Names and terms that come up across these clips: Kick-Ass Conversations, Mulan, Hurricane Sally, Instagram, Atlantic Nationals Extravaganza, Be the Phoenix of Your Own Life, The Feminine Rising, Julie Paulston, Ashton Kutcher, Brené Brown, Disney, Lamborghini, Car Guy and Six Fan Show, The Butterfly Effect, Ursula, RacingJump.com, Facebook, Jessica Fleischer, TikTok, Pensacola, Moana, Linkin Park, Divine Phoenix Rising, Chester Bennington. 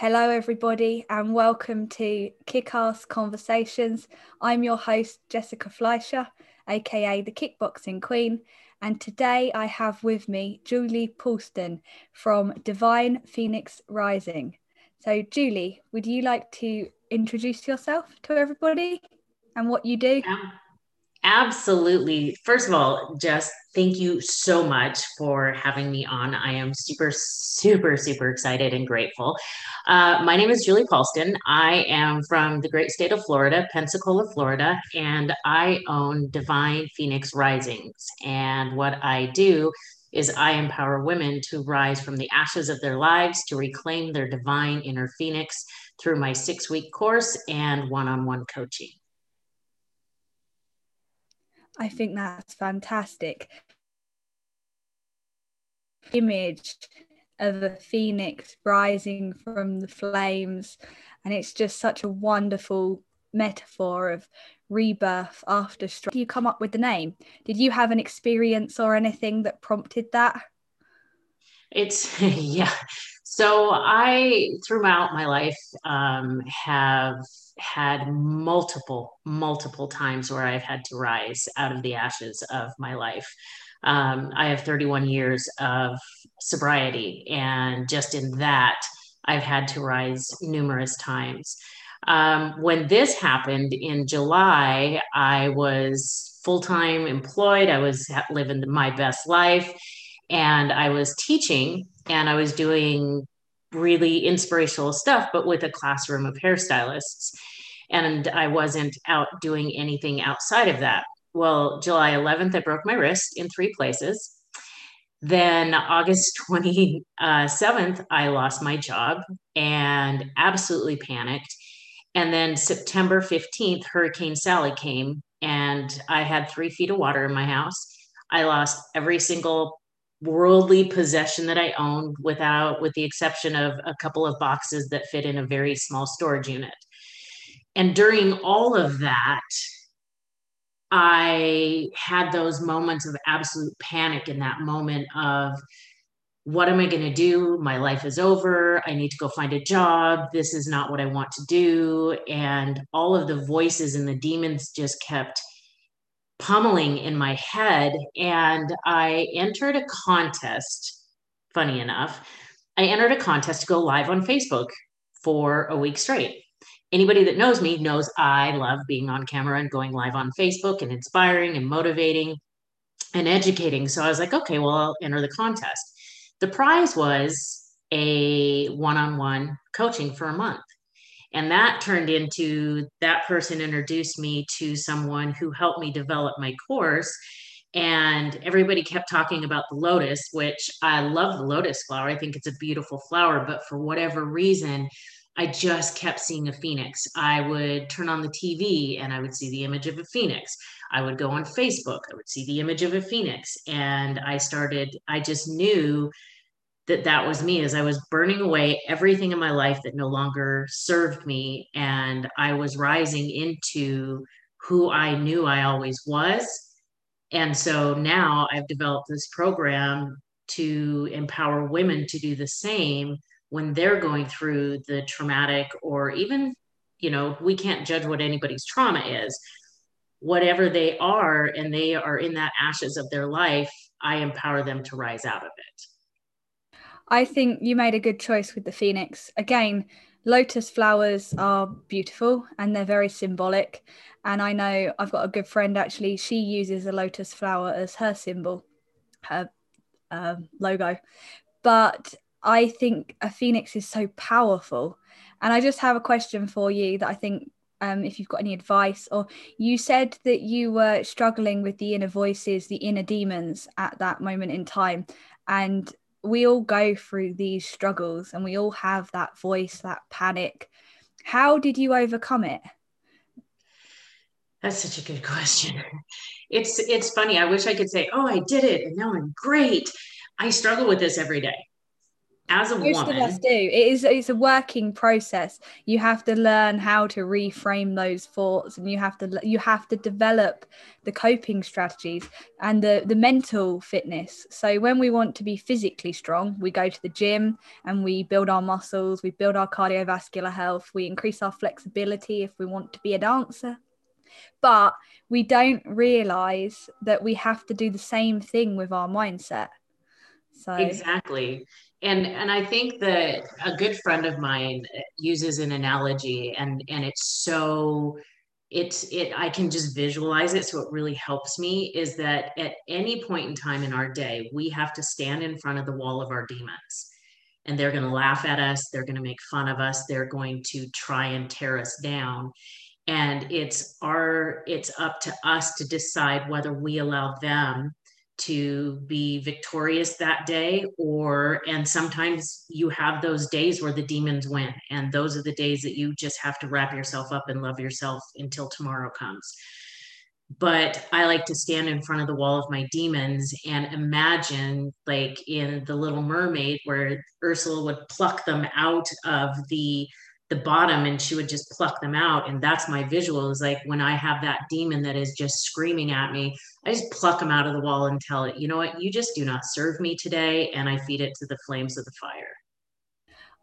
Hello everybody and welcome to Kick-Ass Conversations. I'm your host Jessica Fleischer, aka the Kickboxing Queen, and today I have with me Julie Paulston from Divine Phoenix Rising. So Julie, would you like to introduce yourself to everybody and what you do? Absolutely. First of all, Jess, thank you so much for having me on. I am super excited and grateful. My name is Julie Paulston. I am from the great state of Florida, Pensacola, Florida, and I own Divine Phoenix Risings. And what I do is I empower women to rise from the ashes of their lives, to reclaim their divine inner phoenix through my 6-week course and one-on-one coaching. I think that's fantastic. Image of a phoenix rising from the flames, and it's just such a wonderful metaphor of rebirth after struggle. Did you come up with the name? Did you have an experience or anything that prompted that? So I, throughout my life, have had multiple times where I've had to rise out of the ashes of my life. I have 31 years of sobriety, and just in that, I've had to rise numerous times. When this happened in July, I was full-time employed. I was living my best life, and I was teaching, and I was doing really inspirational stuff, but with a classroom of hairstylists. And I wasn't out doing anything outside of that. Well, July 11th, I broke my wrist in 3 places. Then August 27th, I lost my job and absolutely panicked. And then September 15th, Hurricane Sally came, and I had 3 feet of water in my house. I lost every single worldly possession that I owned, with the exception of a couple of boxes that fit in a very small storage unit. And during all of that, I had those moments of absolute panic, in that moment of, what am I going to do? My life is over. I need to go find a job. This is not what I want to do. And all of the voices and the demons just kept pummeling in my head. And I entered a contest. Funny enough, I entered a contest to go live on Facebook for a week straight. Anybody that knows me knows I love being on camera and going live on Facebook and inspiring and motivating and educating. So I was like, okay, well, I'll enter the contest. The prize was a one-on-one coaching for a month. And that turned into, that person introduced me to someone who helped me develop my course. And everybody kept talking about the lotus, which I love the lotus flower. I think it's a beautiful flower, but for whatever reason, I just kept seeing a phoenix. I would turn on the TV and I would see the image of a phoenix. I would go on Facebook, I would see the image of a phoenix. And I just knew that was me, as I was burning away everything in my life that no longer served me. And I was rising into who I knew I always was. And so now I've developed this program to empower women to do the same when they're going through the traumatic, or even, we can't judge what anybody's trauma is, whatever they are, and they are in that ashes of their life, I empower them to rise out of it. I think you made a good choice with the phoenix. Again, lotus flowers are beautiful and they're very symbolic. And I know I've got a good friend, actually, she uses a lotus flower as her symbol, her logo. But I think a phoenix is so powerful. And I just have a question for you that I think if you've got any advice, or you said that you were struggling with the inner voices, the inner demons at that moment in time. And we all go through these struggles and we all have that voice, that panic. How did you overcome it? That's such a good question. It's funny. I wish I could say, oh, I did it and now I'm great. I struggle with this every day. as a woman. Most of us do. It's a working process. You have to learn how to reframe those thoughts, and you have to develop the coping strategies and the mental fitness. So when we want to be physically strong, we go to the gym and we build our muscles, we build our cardiovascular health, we increase our flexibility if we want to be a dancer. But we don't realize that we have to do the same thing with our mindset. So exactly. And I think that a good friend of mine uses an analogy, and I can just visualize it. So it really helps me, is that at any point in time in our day, we have to stand in front of the wall of our demons, and they're going to laugh at us. They're going to make fun of us. They're going to try and tear us down. And it's up to us to decide whether we allow them to be victorious that day, and sometimes you have those days where the demons win. And those are the days that you just have to wrap yourself up and love yourself until tomorrow comes. But I like to stand in front of the wall of my demons and imagine, like in The Little Mermaid, where Ursula would pluck them out of the bottom, and she would just pluck them out. And that's my visual, is like when I have that demon that is just screaming at me, I just pluck them out of the wall and tell it, you know what, you just do not serve me today. And I feed it to the flames of the fire.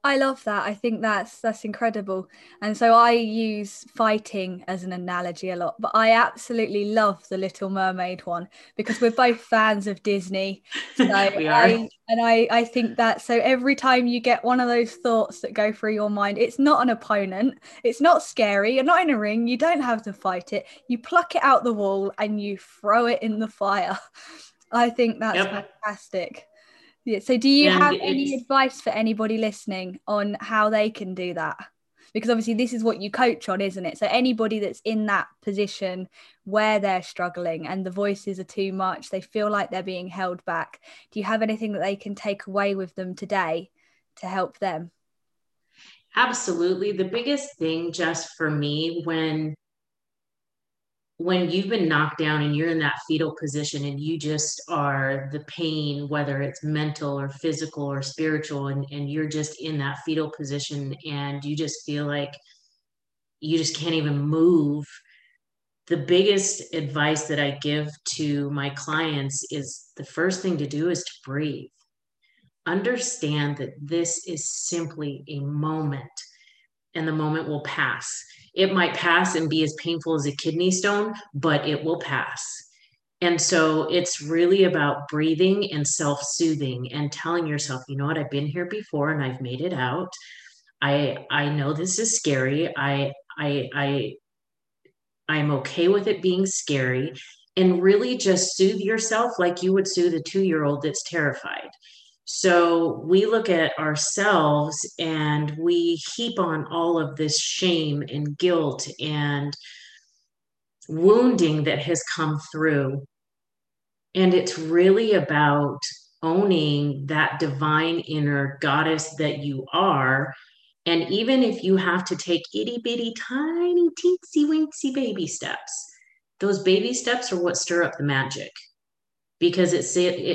I love that. I think that's incredible. And so I use fighting as an analogy a lot, but I absolutely love the Little Mermaid one, because we're both fans of Disney. So we are. I think that, so every time you get one of those thoughts that go through your mind, it's not an opponent. It's not scary. You're not in a ring. You don't have to fight it. You pluck it out the wall and you throw it in the fire. I think that's fantastic. Yeah. So do you have any advice for anybody listening on how they can do that? Because obviously this is what you coach on, isn't it? So anybody that's in that position where they're struggling and the voices are too much, they feel like they're being held back. Do you have anything that they can take away with them today to help them? Absolutely. The biggest thing just for me, when you've been knocked down and you're in that fetal position and you just are the pain, whether it's mental or physical or spiritual, and you're just in that fetal position and you just feel like you just can't even move. The biggest advice that I give to my clients is the first thing to do is to breathe. Understand that this is simply a moment, and the moment will pass. It might pass and be as painful as a kidney stone, but it will pass. And so it's really about breathing and self-soothing and telling yourself, you know what, I've been here before and I've made it out. I know this is scary. I'm okay with it being scary, and really just soothe yourself like you would soothe a 2-year-old that's terrified. So we look at ourselves and we heap on all of this shame and guilt and wounding that has come through. And it's really about owning that divine inner goddess that you are. And even if you have to take itty bitty tiny teensy weensy baby steps, those baby steps are what stir up the magic. Because it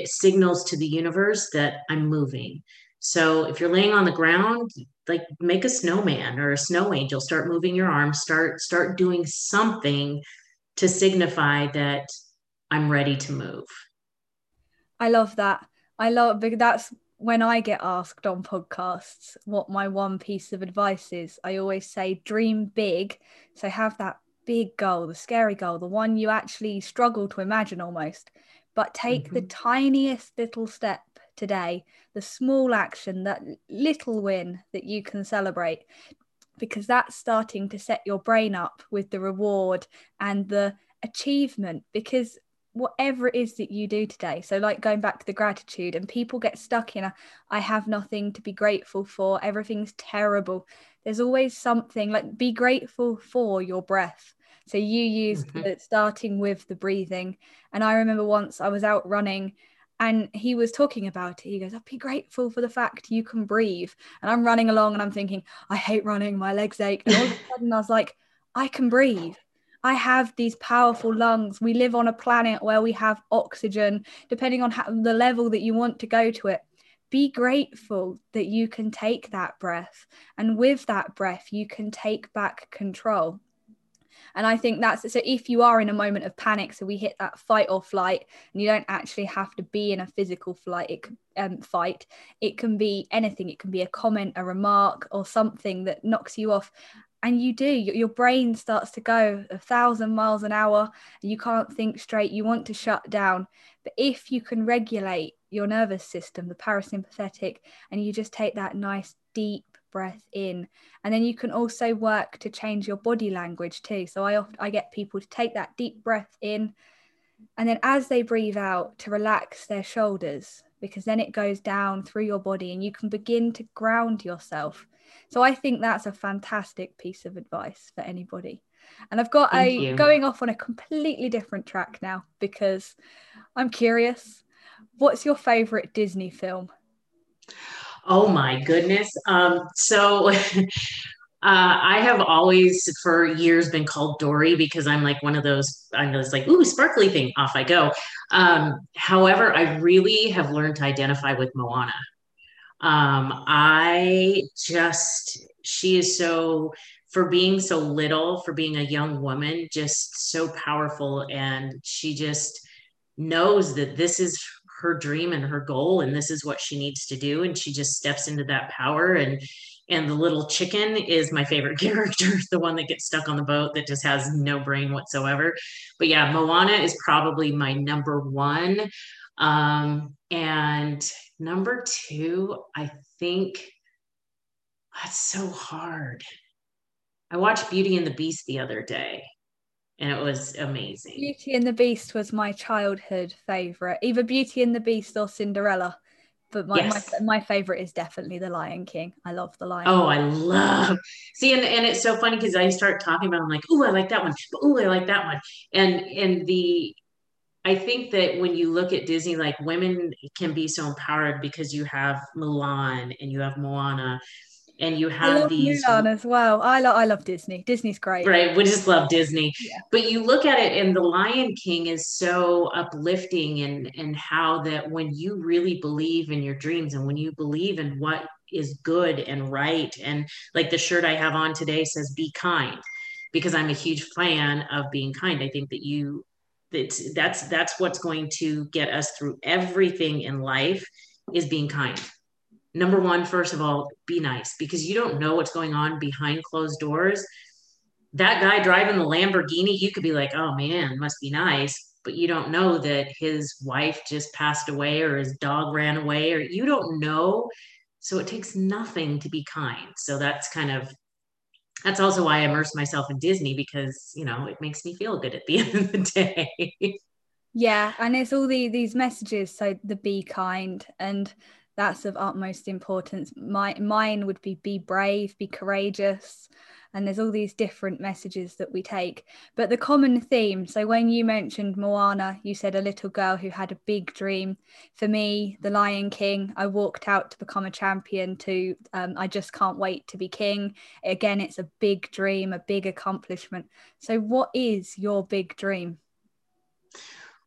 signals to the universe that I'm moving. So if you're laying on the ground, like make a snowman or a snow angel, start moving your arms, start doing something to signify that I'm ready to move. I love that. Because that's when I get asked on podcasts what my one piece of advice is. I always say dream big. So have that big goal, the scary goal, the one you actually struggle to imagine almost. But take the tiniest little step today, the small action, that little win that you can celebrate, because that's starting to set your brain up with the reward and the achievement, because whatever it is that you do today. So like going back to the gratitude, and people get stuck in I have nothing to be grateful for, everything's terrible. There's always something. Like be grateful for your breath. So you used starting with the breathing. And I remember once I was out running and he was talking about it. He goes, I'd be grateful for the fact you can breathe. And I'm running along and I'm thinking, I hate running, my legs ache. And all of a sudden I was like, I can breathe. I have these powerful lungs. We live on a planet where we have oxygen, depending on the level that you want to go to it. be grateful that you can take that breath, and with that breath you can take back control. And I think that's, so if you are in a moment of panic, so we hit that fight or flight, and you don't actually have to be in a physical flight, fight. It can be anything. It can be a comment, a remark, or something that knocks you off. And you do, your brain starts to go 1,000 miles an hour, and you can't think straight, you want to shut down. But if you can regulate your nervous system, the parasympathetic, and you just take that nice deep breath in, and then you can also work to change your body language too. So I get people to take that deep breath in, and then as they breathe out, to relax their shoulders, because then it goes down through your body and you can begin to ground yourself. So I think that's a fantastic piece of advice for anybody. And I've got going off on a completely different track now, because I'm curious, what's your favorite Disney film? Oh my goodness. I have always for years been called Dory, because I'm like one of those, ooh, sparkly thing, off I go. However, I really have learned to identify with Moana. She is so, for being so little, for being a young woman, just so powerful. And she just knows that this is her dream and her goal, and this is what she needs to do. And she just steps into that power. And the little chicken is my favorite character, the one that gets stuck on the boat, that just has no brain whatsoever. But yeah, Moana is probably my number one. And number two, I think that's so hard. I watched Beauty and the Beast the other day, and it was amazing. Beauty and the Beast was my childhood favorite, either Beauty and the Beast or Cinderella. But my favorite is definitely The Lion King. I love The Lion King. Oh, I love. See, and it's so funny, because I start talking about, I'm like, ooh, I like that one. Ooh, I like that one. I think that when you look at Disney, like, women can be so empowered, because you have Mulan and you have Moana, and you have Mulan as well. I love Disney. Disney's great. Right. We just love Disney. Yeah. But you look at it, and The Lion King is so uplifting, and how that when you really believe in your dreams, and when you believe in what is good and right, and like the shirt I have on today says, be kind, because I'm a huge fan of being kind. I think that that's what's going to get us through everything in life, is being kind. Number one, first of all, be nice, because you don't know what's going on behind closed doors. That guy driving the Lamborghini, you could be like, oh man, must be nice. But you don't know that his wife just passed away, or his dog ran away, or you don't know. So it takes nothing to be kind. So that's also why I immerse myself in Disney, because, it makes me feel good at the end of the day. Yeah. And it's all these messages. So the be kind, and that's of utmost importance. Mine would be brave, be courageous. And there's all these different messages that we take. But the common theme, so when you mentioned Moana, you said a little girl who had a big dream. For me, The Lion King, I walked out to become a champion, to I just can't wait to be king. Again, it's a big dream, a big accomplishment. So what is your big dream?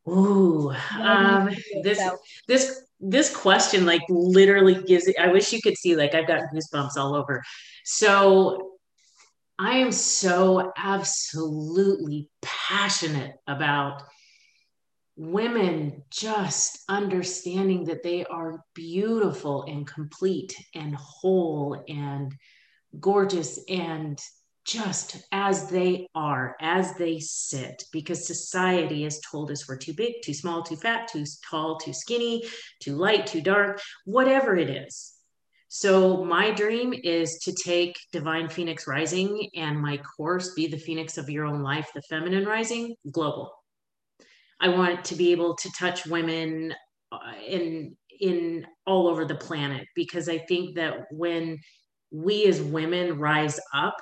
Ooh, this question, like, literally gives it, I wish you could see, like, I've got goosebumps all over. So I am so absolutely passionate about women just understanding that they are beautiful and complete and whole and gorgeous and just as they are, as they sit, because society has told us we're too big, too small, too fat, too tall, too skinny, too light, too dark, whatever it is. So my dream is to take Divine Phoenix Rising and my course, Be the Phoenix of Your Own Life, The Feminine Rising, global. I want to be able to touch women in all over the planet, because I think that when we as women rise up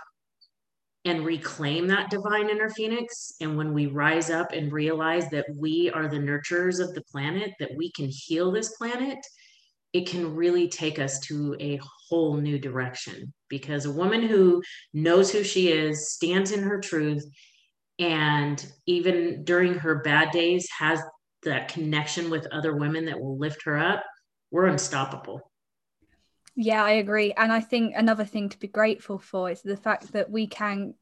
and reclaim that divine inner phoenix, and when we rise up and realize that we are the nurturers of the planet, that we can heal this planet, it can really take us to a whole new direction. Because a woman who knows who she is, stands in her truth, and even during her bad days has that connection with other women that will lift her up, we're unstoppable. Yeah, I agree. And I think another thing to be grateful for is the fact that we can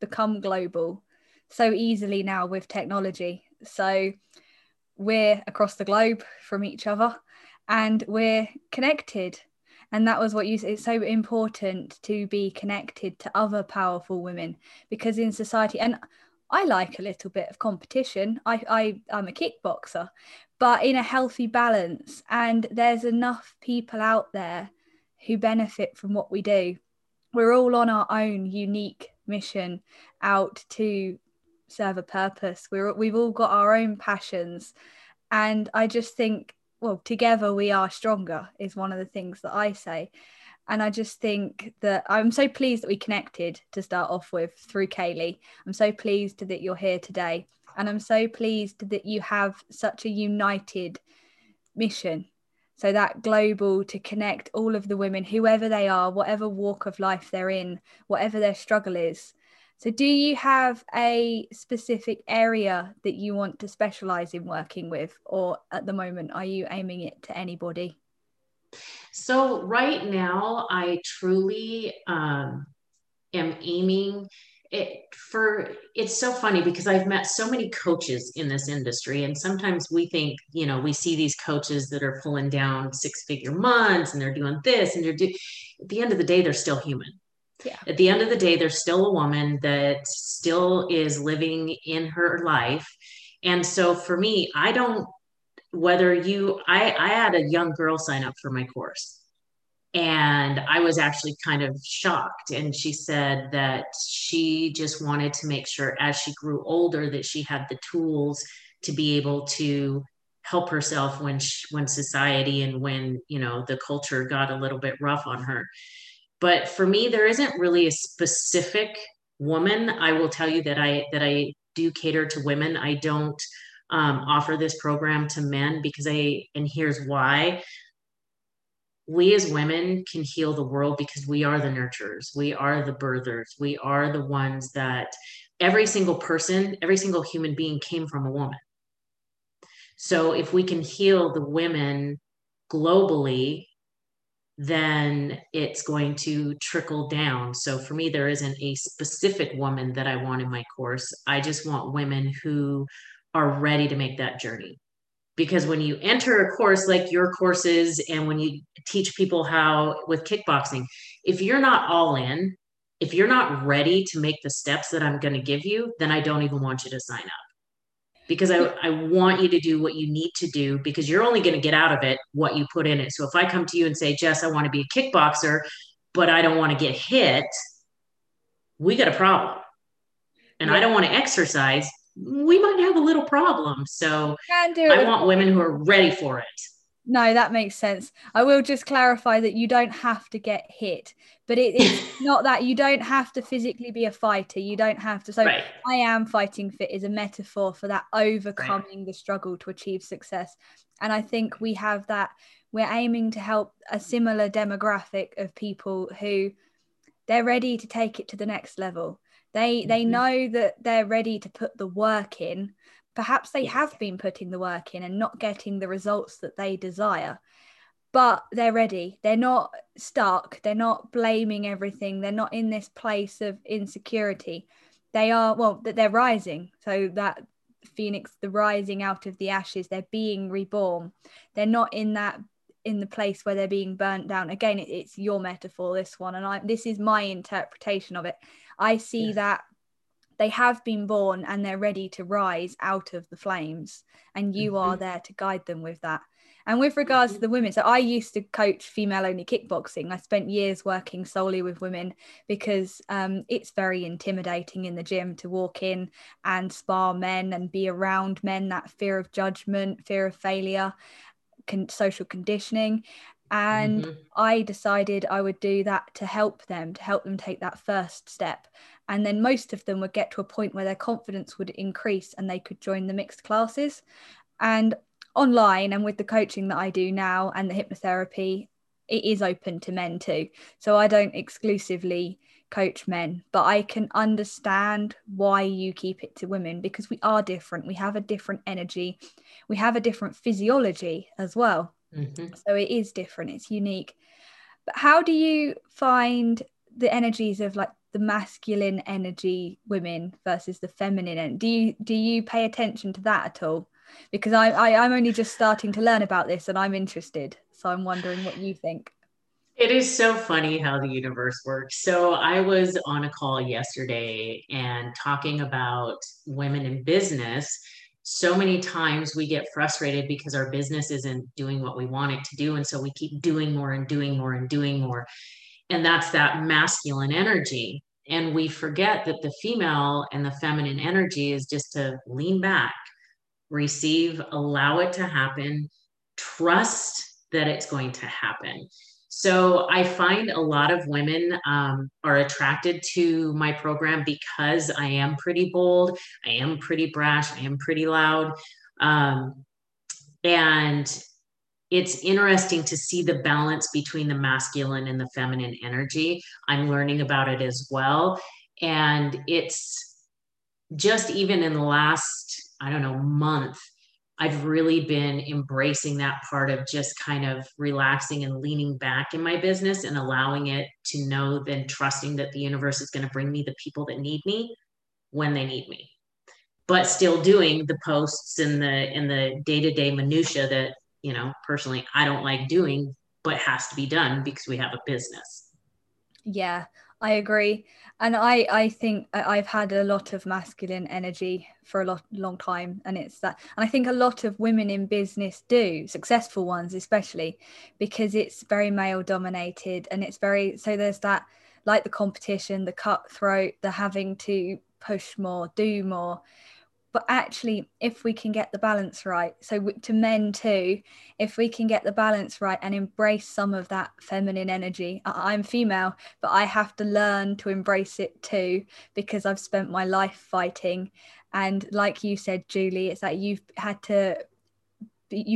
become global so easily now with technology. So we're across the globe from each other and we're connected. And that was what you said. It's so important to be connected to other powerful women, because in society, and I like a little bit of competition. I'm a kickboxer, but in a healthy balance. And there's enough people out there who benefit from what we do. We're all on our own unique mission out to serve a purpose. We've all got our own passions. And I just think, well, together we are stronger is one of the things that I say. And I just think that I'm so pleased that we connected to start off with through Kaylee. I'm so pleased that you're here today. And I'm so pleased that you have such a united mission. So that global, to connect all of the women, whoever they are, whatever walk of life they're in, whatever their struggle is. So do you have a specific area that you want to specialize in working with, or at the moment, are you aiming it to anybody? So right now, I truly am aiming it for, it's so funny because I've met so many coaches in this industry, and sometimes we think, you know, we see these coaches that are pulling down six-figure months and they're doing this and they're doing, at the end of the day, they're still human. Yeah. At the end of the day, there's still a woman that still is living in her life. And so for me, I had a young girl sign up for my course. And I was actually kind of shocked. And she said that she just wanted to make sure as she grew older that she had the tools to be able to help herself when society and when, you know, the culture got a little bit rough on her. But for me, there isn't really a specific woman. I will tell you that I do cater to women. I don't offer this program to men because and here's why. We as women can heal the world because we are the nurturers. We are the birthers. We are the ones that every single person, every single human being came from a woman. So if we can heal the women globally, then it's going to trickle down. So for me, there isn't a specific woman that I want in my course. I just want women who are ready to make that journey. Because when you enter a course like your courses, and when you teach people how with kickboxing, if you're not all in, if you're not ready to make the steps that I'm going to give you, then I don't even want you to sign up. Because I want you to do what you need to do, because you're only going to get out of it what you put in it. So if I come to you and say, Jess, I want to be a kickboxer, but I don't want to get hit, we got a problem. And yeah. I don't want to exercise. We might have a little problem. So I want women who are ready for it. No, that makes sense. I will just clarify that you don't have to get hit, but it's not that you don't have to physically be a fighter. You don't have to. So right. I am fighting fit is a metaphor for that overcoming the struggle to achieve success. And I think we have that. We're aiming to help a similar demographic of people who they're ready to take it to the next level. They know that they're ready to put the work in. Perhaps they have been putting the work in and not getting the results that they desire, but they're ready. They're not stuck. They're not blaming everything. They're not in this place of insecurity. They are, well, that they're rising. So that phoenix, the rising out of the ashes, they're being reborn. They're not in the place where they're being burnt down. Again, it's your metaphor, this one, and this is my interpretation of it. I see that they have been born and they're ready to rise out of the flames, and you are there to guide them with that. And with regards to the women, so I used to coach female only kickboxing. I spent years working solely with women because it's very intimidating in the gym to walk in and spar men and be around men, that fear of judgment, fear of failure, social conditioning. And I decided I would do that to help them take that first step. And then most of them would get to a point where their confidence would increase and they could join the mixed classes. And online and with the coaching that I do now and the hypnotherapy, it is open to men too. So I don't exclusively coach men, but I can understand why you keep it to women, because we are different. We have a different energy. We have a different physiology as well. So it is different. It's unique. But how do you find the energies of like the masculine energy women versus the feminine? And do you pay attention to that at all? Because I'm only just starting to learn about this and I'm interested. So I'm wondering what you think. It is so funny how the universe works. So I was on a call yesterday and talking about women in business. So many times we get frustrated because our business isn't doing what we want it to do. And so we keep doing more and doing more and doing more. And that's that masculine energy. And we forget that the female and the feminine energy is just to lean back, receive, allow it to happen, trust that it's going to happen. So I find a lot of women are attracted to my program because I am pretty bold, I am pretty brash, I am pretty loud. And it's interesting to see the balance between the masculine and the feminine energy. I'm learning about it as well. And it's just even in the last, I don't know, month, I've really been embracing that part of just kind of relaxing and leaning back in my business and allowing it to know, then trusting that the universe is going to bring me the people that need me when they need me, but still doing the posts and the day-to-day minutia that, you know, personally, I don't like doing, but has to be done because we have a business. Yeah, I agree. And I think I've had a lot of masculine energy for a long time. And it's that, and I think a lot of women in business do, successful ones, especially because it's very male dominated and it's very, so there's that, like the competition, the cutthroat, the having to push more, do more. But actually, if we can get the balance right, so to men too, if we can get the balance right and embrace some of that feminine energy, I'm female, but I have to learn to embrace it too, because I've spent my life fighting. And like you said, Julie, it's that you've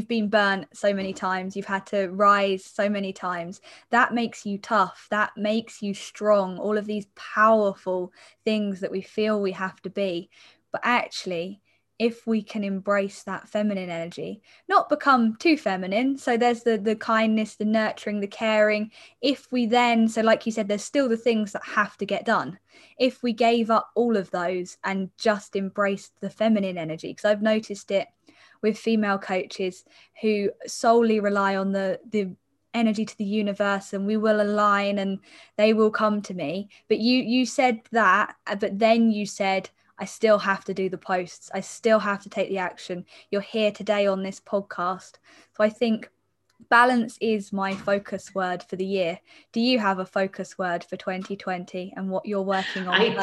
been burnt so many times, you've had to rise so many times. That makes you tough, that makes you strong, all of these powerful things that we feel we have to be. But actually, if we can embrace that feminine energy, not become too feminine. So there's the kindness, the nurturing, the caring. If we then, so like you said, there's still the things that have to get done. If we gave up all of those and just embraced the feminine energy, because I've noticed it with female coaches who solely rely on the energy to the universe and we will align and they will come to me. But you said that, but then you said, I still have to do the posts. I still have to take the action. You're here today on this podcast. So I think balance is my focus word for the year. Do you have a focus word for 2020 and what you're working on?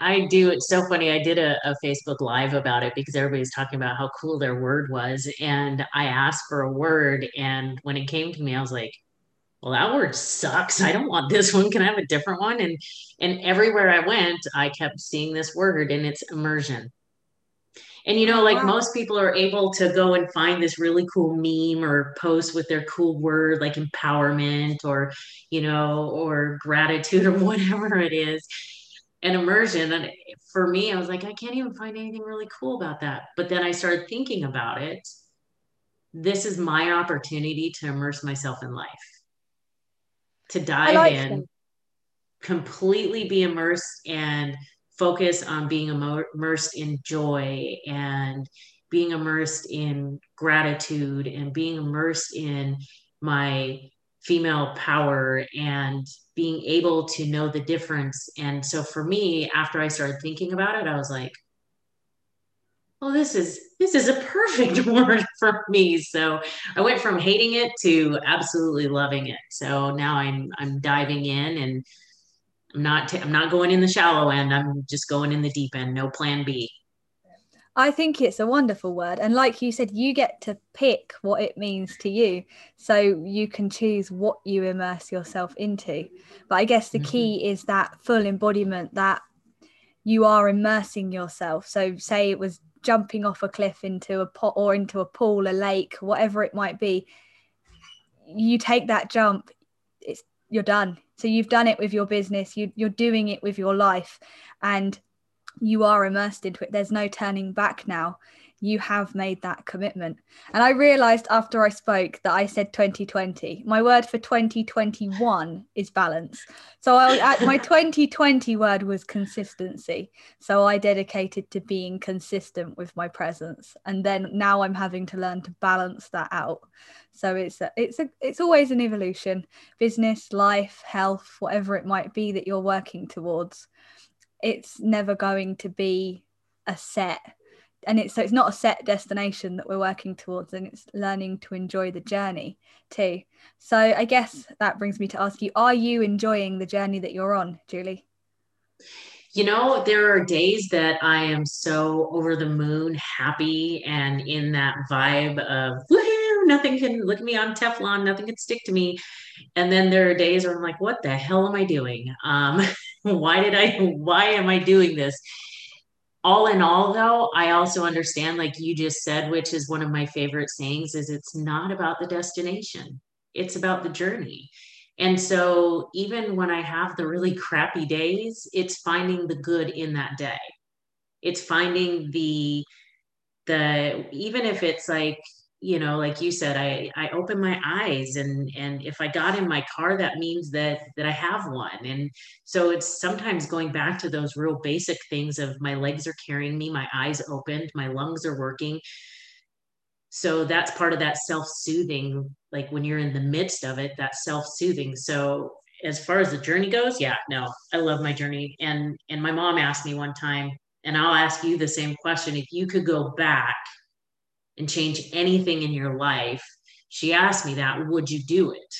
I do. It's so funny. I did a Facebook Live about it because everybody's talking about how cool their word was. And I asked for a word. And when it came to me, I was like, well, that word sucks. I don't want this one. Can I have a different one? And everywhere I went, I kept seeing this word, and it's immersion. And, you know, like wow. Most people are able to go and find this really cool meme or post with their cool word, like empowerment or, you know, or gratitude or whatever it is. And immersion. And for me, I was like, I can't even find anything really cool about that. But then I started thinking about it. This is my opportunity to immerse myself in life. To dive in, them. Completely be immersed and focus on being immersed in joy and being immersed in gratitude and being immersed in my female power and being able to know the difference. And so for me, after I started thinking about it, I was like, well, this is a perfect word for me. So I went from hating it to absolutely loving it. So now I'm diving in, and I'm not going in the shallow end. I'm just going in the deep end. No plan B. I think it's a wonderful word. And like you said, you get to pick what it means to you. So you can choose what you immerse yourself into. But I guess the key is that full embodiment, that you are immersing yourself. So say it was jumping off a cliff into a pot or into a pool, a lake, whatever it might be, you take that jump, you're done. So you've done it with your business, you're doing it with your life, and you are immersed into it. There's no turning back now. you have made that commitment. And I realized after I spoke that I said 2020. My word for 2021 is balance. So my 2020 word was consistency. So I dedicated to being consistent with my presence. And then now I'm having to learn to balance that out. So it's always an evolution. Business, life, health, whatever it might be that you're working towards, it's never going to be a set. And it's not a set destination that we're working towards, and it's learning to enjoy the journey too. So I guess that brings me to ask you, are you enjoying the journey that you're on, Julie? You know, there are days that I am so over the moon happy and in that vibe of woohoo, nothing can look at me, I'm Teflon, nothing can stick to me. And then there are days where I'm like, what the hell am I doing? Why am I doing this? All in all, though, I also understand, like you just said, which is one of my favorite sayings, is it's not about the destination. It's about the journey. And so even when I have the really crappy days, it's finding the good in that day. It's finding the even if it's like, you know, like you said, I open my eyes and if I got in my car, that means that I have one. And so it's sometimes going back to those real basic things of my legs are carrying me, my eyes opened, my lungs are working. So that's part of that self-soothing, like when you're in the midst of it, that self-soothing. So as far as the journey goes, yeah, no, I love my journey. And my mom asked me one time, and I'll ask you the same question, if you could go back and change anything in your life, she asked me that, would you do it?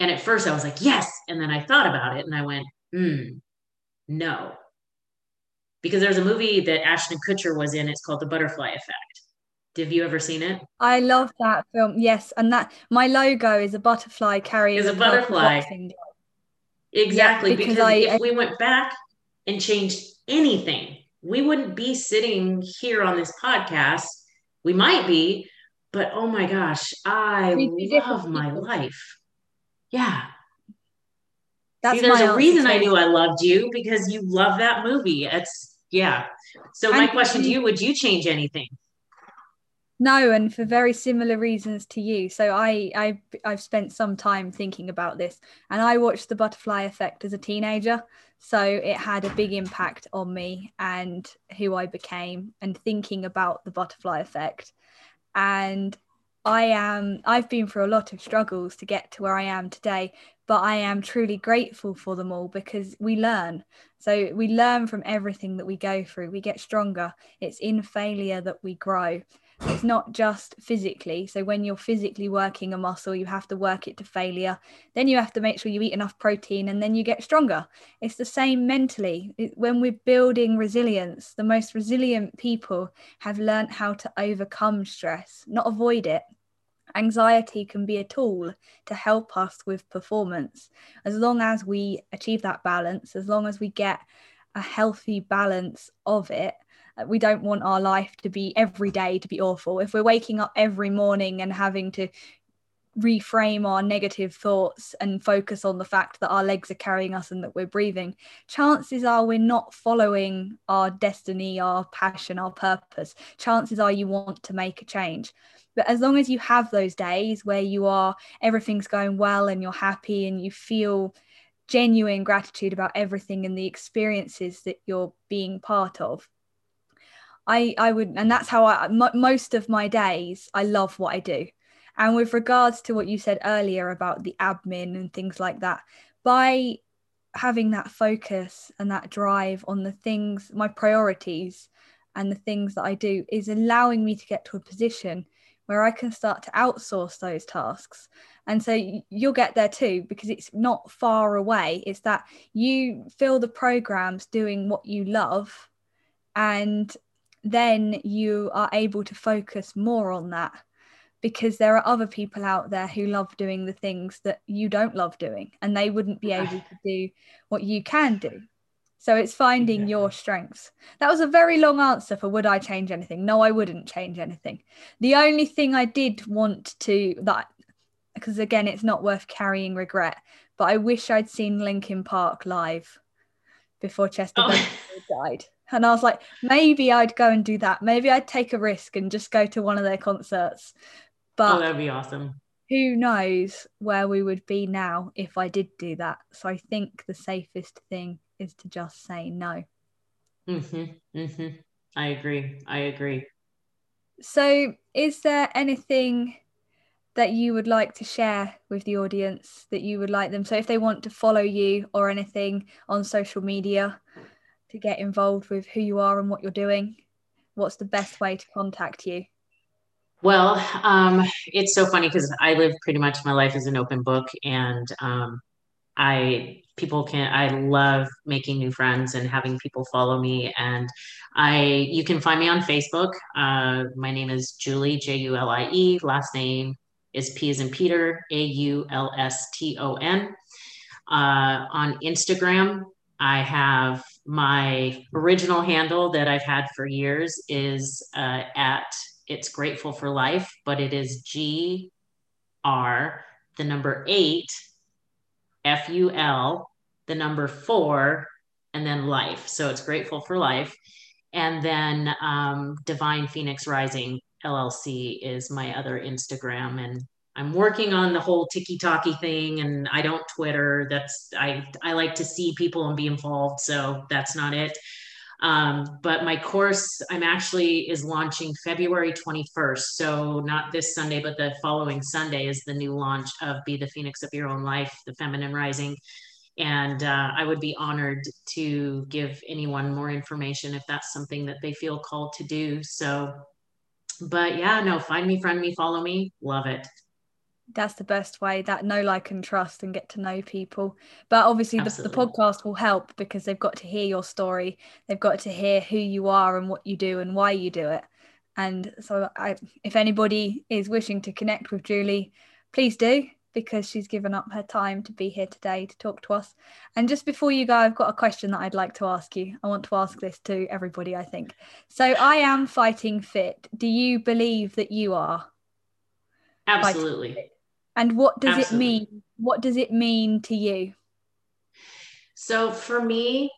And at first I was like, yes. And then I thought about it and I went, no. Because there's a movie that Ashton Kutcher was in, it's called The Butterfly Effect. Have you ever seen it? I love that film, yes. And that my logo is a butterfly carrying a butterfly. Exactly, yeah, because if we went back and changed anything, we wouldn't be sitting here on this podcast. We might be, but oh my gosh, I love my life. Yeah. See, there's a reason I knew I loved you, because you love that movie. It's, yeah. So my question to you, would you change anything? No, and for very similar reasons to you. So I've spent some time thinking about this, and I watched The Butterfly Effect as a teenager. So it had a big impact on me and who I became, and thinking about the butterfly effect. And I've been through a lot of struggles to get to where I am today, but I am truly grateful for them all, because we learn. So we learn from everything that we go through. We get stronger. It's in failure that we grow. It's not just physically. So when you're physically working a muscle, you have to work it to failure. Then you have to make sure you eat enough protein, and then you get stronger. It's the same mentally. When we're building resilience, the most resilient people have learned how to overcome stress, not avoid it. Anxiety can be a tool to help us with performance. As long as we achieve that balance, as long as we get a healthy balance of it, we don't want our life to be every day to be awful. If we're waking up every morning and having to reframe our negative thoughts and focus on the fact that our legs are carrying us and that we're breathing, chances are we're not following our destiny, our passion, our purpose. Chances are you want to make a change. But as long as you have those days where everything's going well and you're happy and you feel genuine gratitude about everything and the experiences that you're being part of, I would, and that's how most of my days, I love what I do. And with regards to what you said earlier about the admin and things like that, by having that focus and that drive on the things, my priorities and the things that I do, is allowing me to get to a position where I can start to outsource those tasks. And so you'll get there too, because it's not far away. It's that you fill the programs doing what you love, and then you are able to focus more on that, because there are other people out there who love doing the things that you don't love doing, and they wouldn't be able to do what you can do. So it's finding your strengths. That was a very long answer for would I change anything? No, I wouldn't change anything. The only thing I did want to, that, because again, it's not worth carrying regret, but I wish I'd seen Linkin Park live before Chester Bennington died. And I was like, maybe I'd go and do that. Maybe I'd take a risk and just go to one of their concerts. But that'd be awesome. Who knows where we would be now if I did do that. So I think the safest thing is to just say no. Mm-hmm. Mm-hmm. I agree. So is there anything that you would like to share with the audience that you would like them? So if they want to follow you or anything on social media to get involved with who you are and what you're doing, what's the best way to contact you? Well, it's so funny because I live pretty much my life as an open book, and I love making new friends and having people follow me. And you can find me on Facebook. My name is Julie, Julie, last name is P as in Peter, Aulston. On Instagram, I have my original handle that I've had for years is at It's Grateful for Life, but it is GR8 FUL, 4, and then life. So it's Grateful for Life. And then Divine Phoenix Rising LLC is my other Instagram. And I'm working on the whole tiki-taki thing, and I don't Twitter. I like to see people and be involved. So that's not it. But my course is launching February 21st. So not this Sunday, but the following Sunday is the new launch of Be the Phoenix of Your Own Life, The Feminine Rising. And I would be honored to give anyone more information if that's something that they feel called to do. So, but yeah, no, find me, friend me, follow me. Love it. That's the best way, that know, like, and trust and get to know people. But obviously the podcast will help because they've got to hear your story. They've got to hear who you are and what you do and why you do it. And so if anybody is wishing to connect with Julie, please do, because she's given up her time to be here today to talk to us. And just before you go, I've got a question that I'd like to ask you. I want to ask this to everybody, I think. So I am fighting fit. Do you believe that you are? Absolutely. Fighting fit? And what does Absolutely. It mean? What does it mean to you? So for me,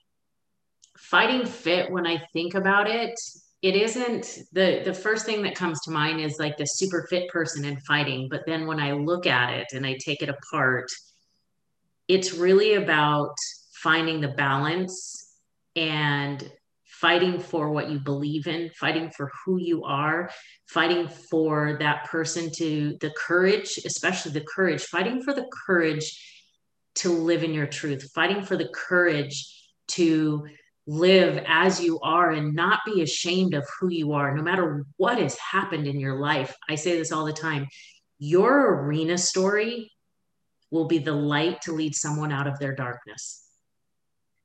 fighting fit, when I think about it, it isn't the first thing that comes to mind is like the super fit person in fighting. But then when I look at it and I take it apart, it's really about finding the balance and fighting for what you believe in, fighting for who you are, fighting for that person to the courage, especially the courage, fighting for the courage to live in your truth, fighting for the courage to live as you are and not be ashamed of who you are, no matter what has happened in your life. I say this all the time. Your arena story will be the light to lead someone out of their darkness.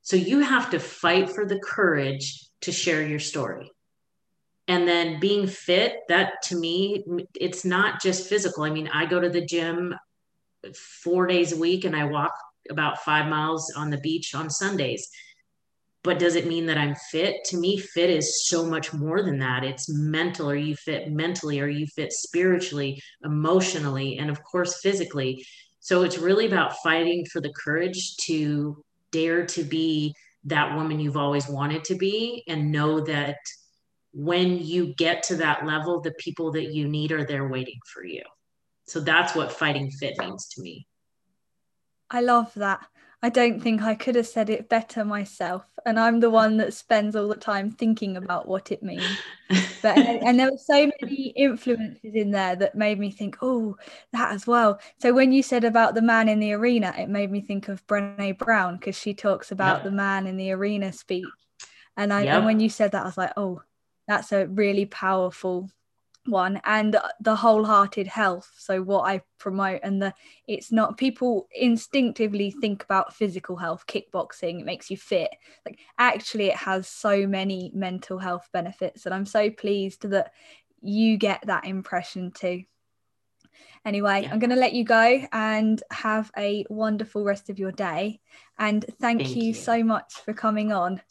So you have to fight for the courage to share your story. And then being fit, that to me, it's not just physical. I mean, I go to the gym 4 days a week and I walk about 5 miles on the beach on Sundays. But does it mean that I'm fit? To me, fit is so much more than that. It's mental. Are you fit mentally? Are you fit spiritually, emotionally, and of course, physically? So it's really about fighting for the courage to dare to be that woman you've always wanted to be, and know that when you get to that level, the people that you need are there waiting for you. So that's what fighting fit means to me. I love that. I don't think I could have said it better myself. And I'm the one that spends all the time thinking about what it means. But and there were so many influences in there that made me think, oh, that as well. So when you said about the man in the arena, it made me think of Brené Brown, because she talks about the man in the arena speech. And and when you said that, I was like, oh, that's a really powerful one. And the wholehearted health, so what I promote, and it's not, people instinctively think about physical health, kickboxing, it makes you fit. Like, actually, it has so many mental health benefits, and I'm so pleased that you get that impression too. Anyway, I'm going to let you go and have a wonderful rest of your day, and thank you so much for coming on.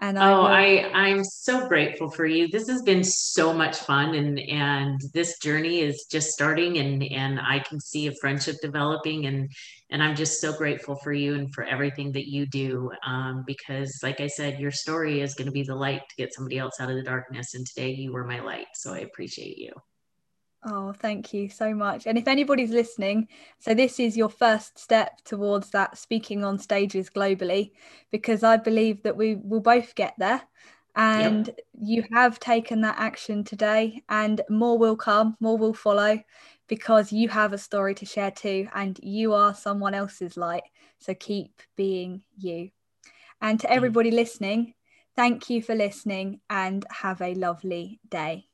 And I'm so grateful for you. This has been so much fun, and this journey is just starting, and I can see a friendship developing, and I'm just so grateful for you and for everything that you do. Because like I said, your story is going to be the light to get somebody else out of the darkness. And today you were my light. So I appreciate you. Oh, thank you so much. And if anybody's listening, so this is your first step towards that speaking on stages globally, because I believe that we will both get there. And yep, you have taken that action today, and more will come, more will follow, because you have a story to share too, and you are someone else's light. So keep being you. And to everybody listening, thank you for listening, and have a lovely day.